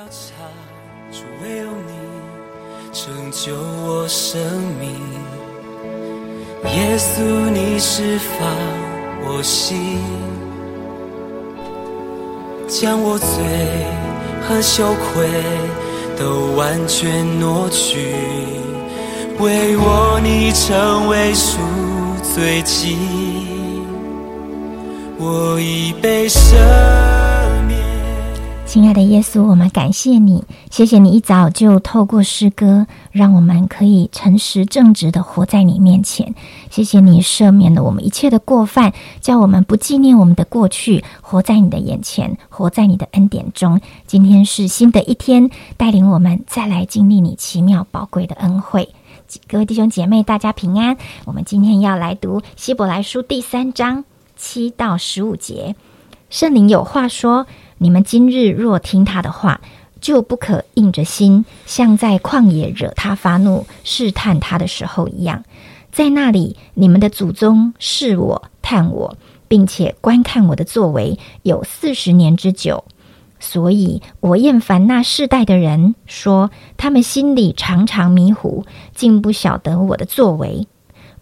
调查，只为有你拯救我生命。耶稣，你释放我心，将我罪和羞愧都完全挪去，为我你成为赎罪祭，我已被赦。亲爱的耶稣，我们感谢你，谢谢你一早就透过诗歌让我们可以诚实正直地活在你面前，谢谢你赦免了我们一切的过犯，叫我们不纪念我们的过去，活在你的眼前，活在你的恩典中。今天是新的一天，带领我们再来经历你奇妙宝贵的恩惠。各位弟兄姐妹，大家平安。我们今天要来读希伯来书第3章7到15节。圣灵有话说，你们今日若听他的话，就不可硬着心，像在旷野惹他发怒、试探他的时候一样。在那里，你们的祖宗试我、探我，并且观看我的作为，有40年之久。所以我厌烦那世代的人，说他们心里常常迷糊，竟不晓得我的作为。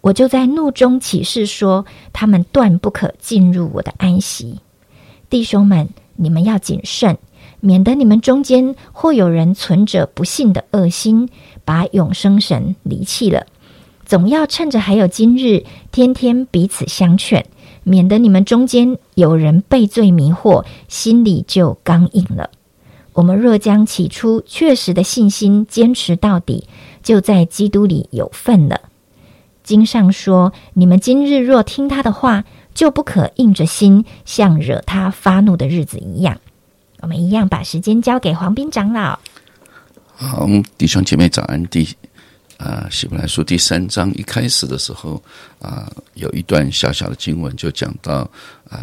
我就在怒中起誓说，他们断不可进入我的安息。弟兄们，你们要谨慎，免得你们中间或有人存着不信的恶心，把永生神离弃了。总要趁着还有今日，天天彼此相劝，免得你们中间有人被罪迷惑，心里就刚硬了。我们若将起初确实的信心坚持到底，就在基督里有份了。经上说，你们今日若听他的话，就不可硬着心，像惹他发怒的日子一样。我们一样把时间交给黄斌长老。好，弟兄姐妹早安。希伯来书第3章一开始的时候，有一段小小的经文就讲到，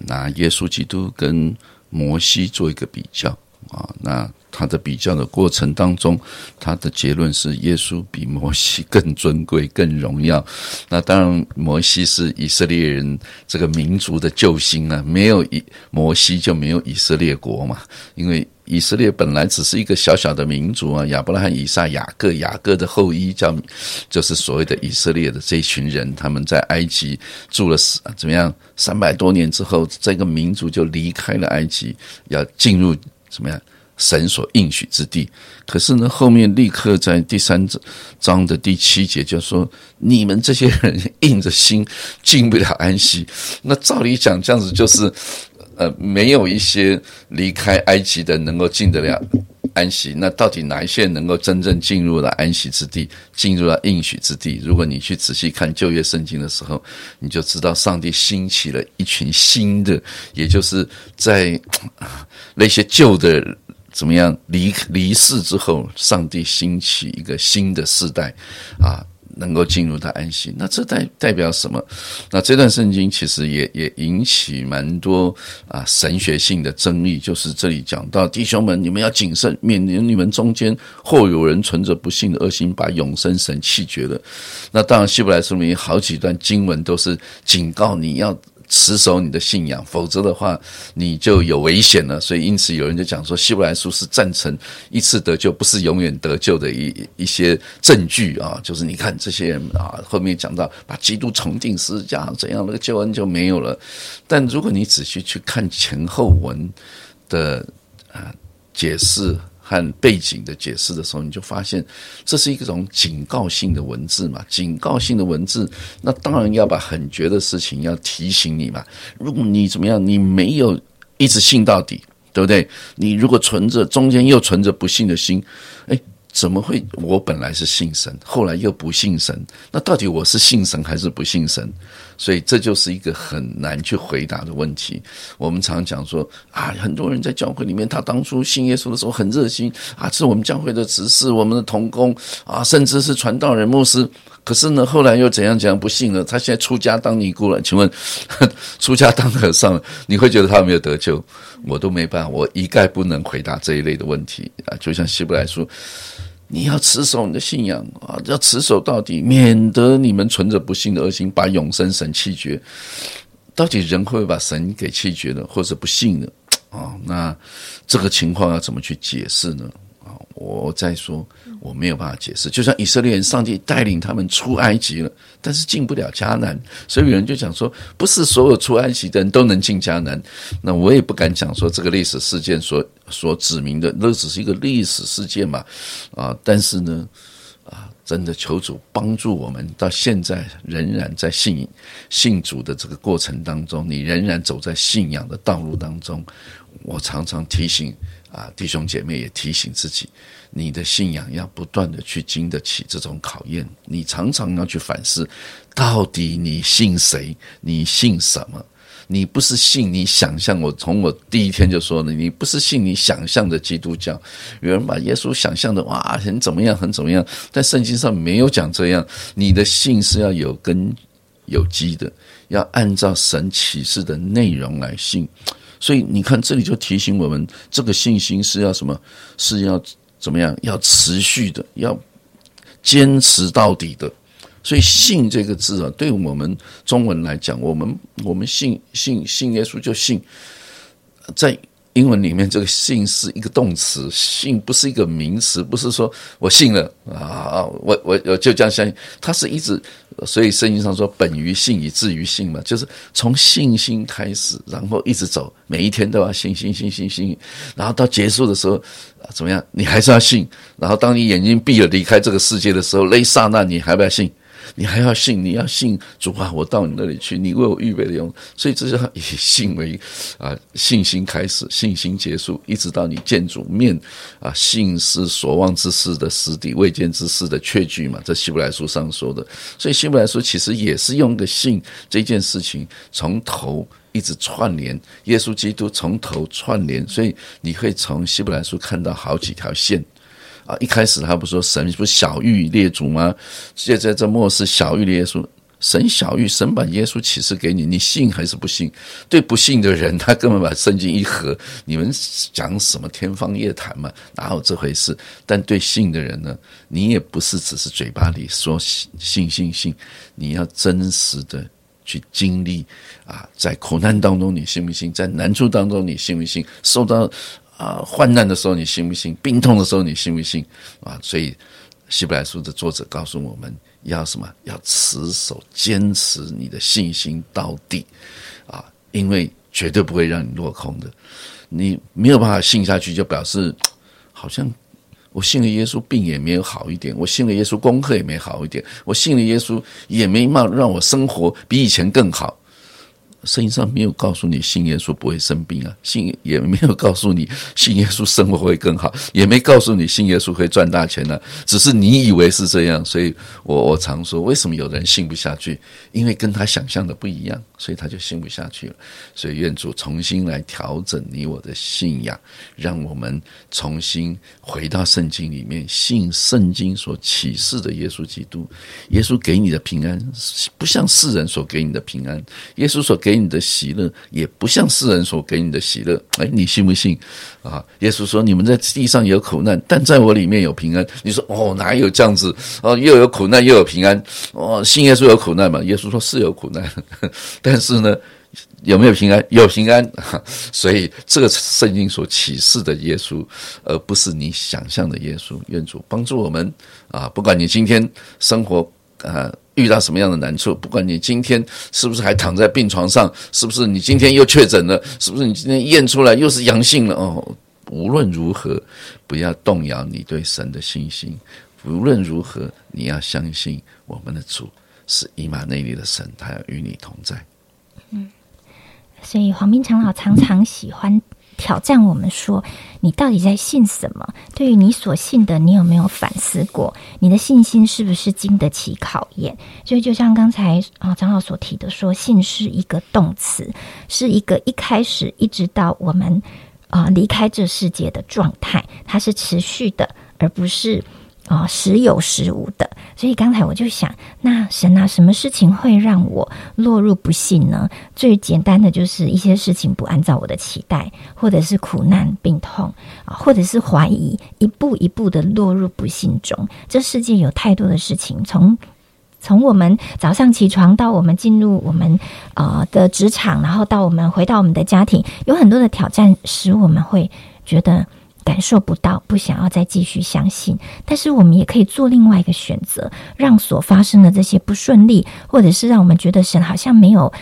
拿耶稣基督跟摩西做一个比较，那他的比较的过程当中，他的结论是耶稣比摩西更尊贵更荣耀。那当然摩西是以色列人这个民族的救星啊，没有摩西就没有以色列国嘛，因为以色列本来只是一个小小的民族啊，亚伯拉罕、以撒、雅各，雅各的后裔就是所谓的以色列的这一群人，他们在埃及住了怎么样300多年之后，这个民族就离开了埃及，要进入怎么样神所应许之地。可是呢，后面立刻在第3章的第7节就说，你们这些人硬着心，进不了安息。那照理讲这样子就是没有一些离开埃及的能够进得了安息，那到底哪一些能够真正进入了安息之地，进入了应许之地？如果你去仔细看旧约圣经的时候，你就知道上帝兴起了一群新的，也就是在那些旧的怎么样离世之后，上帝兴起一个新的世代能够进入到安息。那这代表什么？那这段圣经其实也引起蛮多神学性的争议，就是这里讲到，弟兄们，你们要谨慎，免得你们中间或有人存着不信的恶心，把永生神弃绝了。那当然希伯来书里好几段经文都是警告你要持守你的信仰，否则的话你就有危险了。所以因此有人就讲说，希伯来书是赞成一次得救不是永远得救的一些证据啊，就是你看这些人后面讲到把基督重定十字架怎样，那个救恩就没有了。但如果你仔细去看前后文的解释和背景的解释的时候，你就发现这是一种警告性的文字嘛，警告性的文字，那当然要把很绝的事情要提醒你嘛。如果你怎么样，你没有一直信到底，对不对？你如果中间又存着不信的心，怎么会？我本来是信神，后来又不信神，那到底我是信神还是不信神？所以这就是一个很难去回答的问题。我们常讲说很多人在教会里面，他当初信耶稣的时候很热心是我们教会的执事，我们的同工甚至是传道人、牧师。可是呢，后来又怎样不信了？他现在出家当尼姑了。请问，出家当和尚，你会觉得他没有得救？我都没办法，我一概不能回答这一类的问题就像希伯来书，你要持守你的信仰要持守到底，免得你们存着不信的恶心，把永生神弃绝。到底人会不会把神给弃绝呢，或者不信呢？那这个情况要怎么去解释呢？我在说我没有办法解释，就像以色列人上帝带领他们出埃及了，但是进不了迦南，所以有人就讲说不是所有出埃及的人都能进迦南，那我也不敢讲说这个历史事件所指明的那只是一个历史事件嘛，但是呢真的求主帮助我们，到现在仍然在信主的这个过程当中，你仍然走在信仰的道路当中。我常常提醒弟兄姐妹，也提醒自己，你的信仰要不断的去经得起这种考验，你常常要去反思，到底你信谁，你信什么。你不是信你想象，我从我第一天就说了，你不是信你想象的基督教。有人把耶稣想象的哇很怎么样很怎么样，但圣经上没有讲这样，你的信是要有根有基的，要按照神启示的内容来信。所以你看这里就提醒我们，这个信心是要什么，是要怎么样，要持续的，要坚持到底的。所以信这个字对我们中文来讲，我们信耶稣就信，在英文里面这个信是一个动词，信不是一个名词，不是说我信了我就这样相信，它是一直，所以圣经上说本于信以至于信嘛，就是从信心开始，然后一直走，每一天都要信，然后到结束的时候怎么样，你还是要信，然后当你眼睛闭了离开这个世界的时候，那一刹那你还不要信，你还要信，你要信主啊！我到你那里去，你为我预备的用。所以这是以信为信心开始，信心结束，一直到你见主面信是所望之事的实底，未见之事的确据嘛。这希伯来书上说的，所以希伯来书其实也是用个信这件事情从头一直串联，耶稣基督从头串联，所以你会从希伯来书看到好几条线。一开始他不说神不小谕列祖吗？现在这末世小谕耶稣，神小谕，神把耶稣启示给你，你信还是不信？对不信的人，他根本把圣经一合，你们讲什么天方夜谭嘛，哪有这回事？但对信的人呢，你也不是只是嘴巴里说信，你要真实的去经历在苦难当中你信不信？在难处当中你信不信？受到患难的时候你信不信？病痛的时候你信不信？所以希伯来书的作者告诉我们要什么？要持守坚持你的信心到底因为绝对不会让你落空的。你没有办法信下去，就表示好像我信了耶稣病也没有好一点，我信了耶稣功课也没好一点，我信了耶稣也没让我生活比以前更好。圣经上没有告诉你信耶稣不会生病信也没有告诉你信耶稣生活会更好，也没告诉你信耶稣会赚大钱只是你以为是这样。所以我常说，为什么有人信不下去？因为跟他想象的不一样，所以他就信不下去了。所以愿主重新来调整你我的信仰，让我们重新回到圣经里面，信圣经所启示的耶稣基督。耶稣给你的平安不像世人所给你的平安，耶稣所给你的喜乐也不像世人所给你的喜乐。你信不信耶稣说你们在地上有苦难，但在我里面有平安。你说哪有这样子又有苦难又有平安信耶稣有苦难嘛？耶稣说是有苦难但是呢有没有平安？有平安所以这个圣经所启示的耶稣，而不是你想象的耶稣。愿主帮助我们不管你今天生活遇到什么样的难处，不管你今天是不是还躺在病床上，是不是你今天又确诊了，是不是你今天验出来又是阳性了无论如何不要动摇你对神的信心，无论如何你要相信我们的主是以马内利的神，他要与你同在所以黄斌长老常常喜欢挑战我们说，你到底在信什么？对于你所信的，你有没有反思过？你的信心是不是经得起考验？所以就像刚才长老所提的说，信是一个动词，是一个一开始一直到我们离开这世界的状态，它是持续的，而不是时有时无的。所以刚才我就想，那神什么事情会让我落入不信呢？最简单的就是一些事情不按照我的期待，或者是苦难病痛或者是怀疑，一步一步的落入不信中。这世界有太多的事情，从我们早上起床到我们进入我们的职场，然后到我们回到我们的家庭，有很多的挑战使我们会觉得感受不到，不想要再继续相信。但是我们也可以做另外一个选择，让所发生的这些不顺利，或者是让我们觉得神好像没有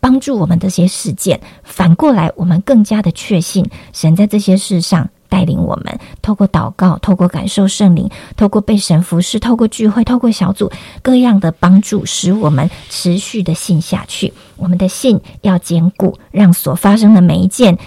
帮助我们这些事件，反过来我们更加的确信神在这些事上带领我们，透过祷告，透过感受圣灵，透过被神服侍，透过聚会，透过小组，各样的帮助，使我们持续的信下去。我们的信要坚固，让所发生的每一件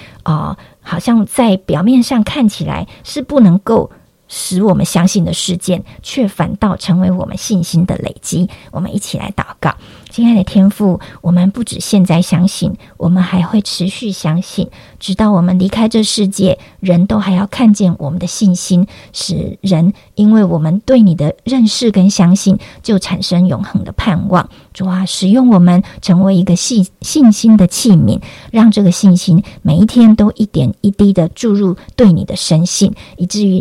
好像在表面上看起来是不能够使我们相信的事件，却反倒成为我们信心的累积。我们一起来祷告。亲爱的天父，我们不止现在相信，我们还会持续相信，直到我们离开这世界，人都还要看见我们的信心，使人因为我们对你的认识跟相信，就产生永恒的盼望。主啊，使用我们成为一个信心的器皿，让这个信心每一天都一点一滴的注入对你的深信，以至于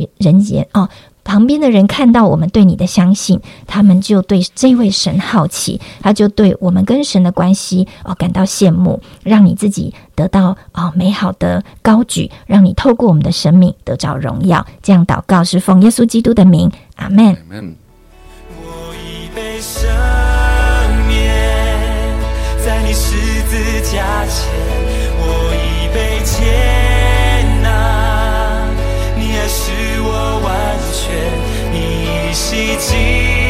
旁边的人看到我们对你的相信，他们就对这位神好奇，他就对我们跟神的关系感到羡慕，让你自己得到美好的高举，让你透过我们的生命得着荣耀。这样祷告是奉耶稣基督的名，阿们。我已被赦免，在你十字架前，我已被接纳，你爱是我完全，你已洗净。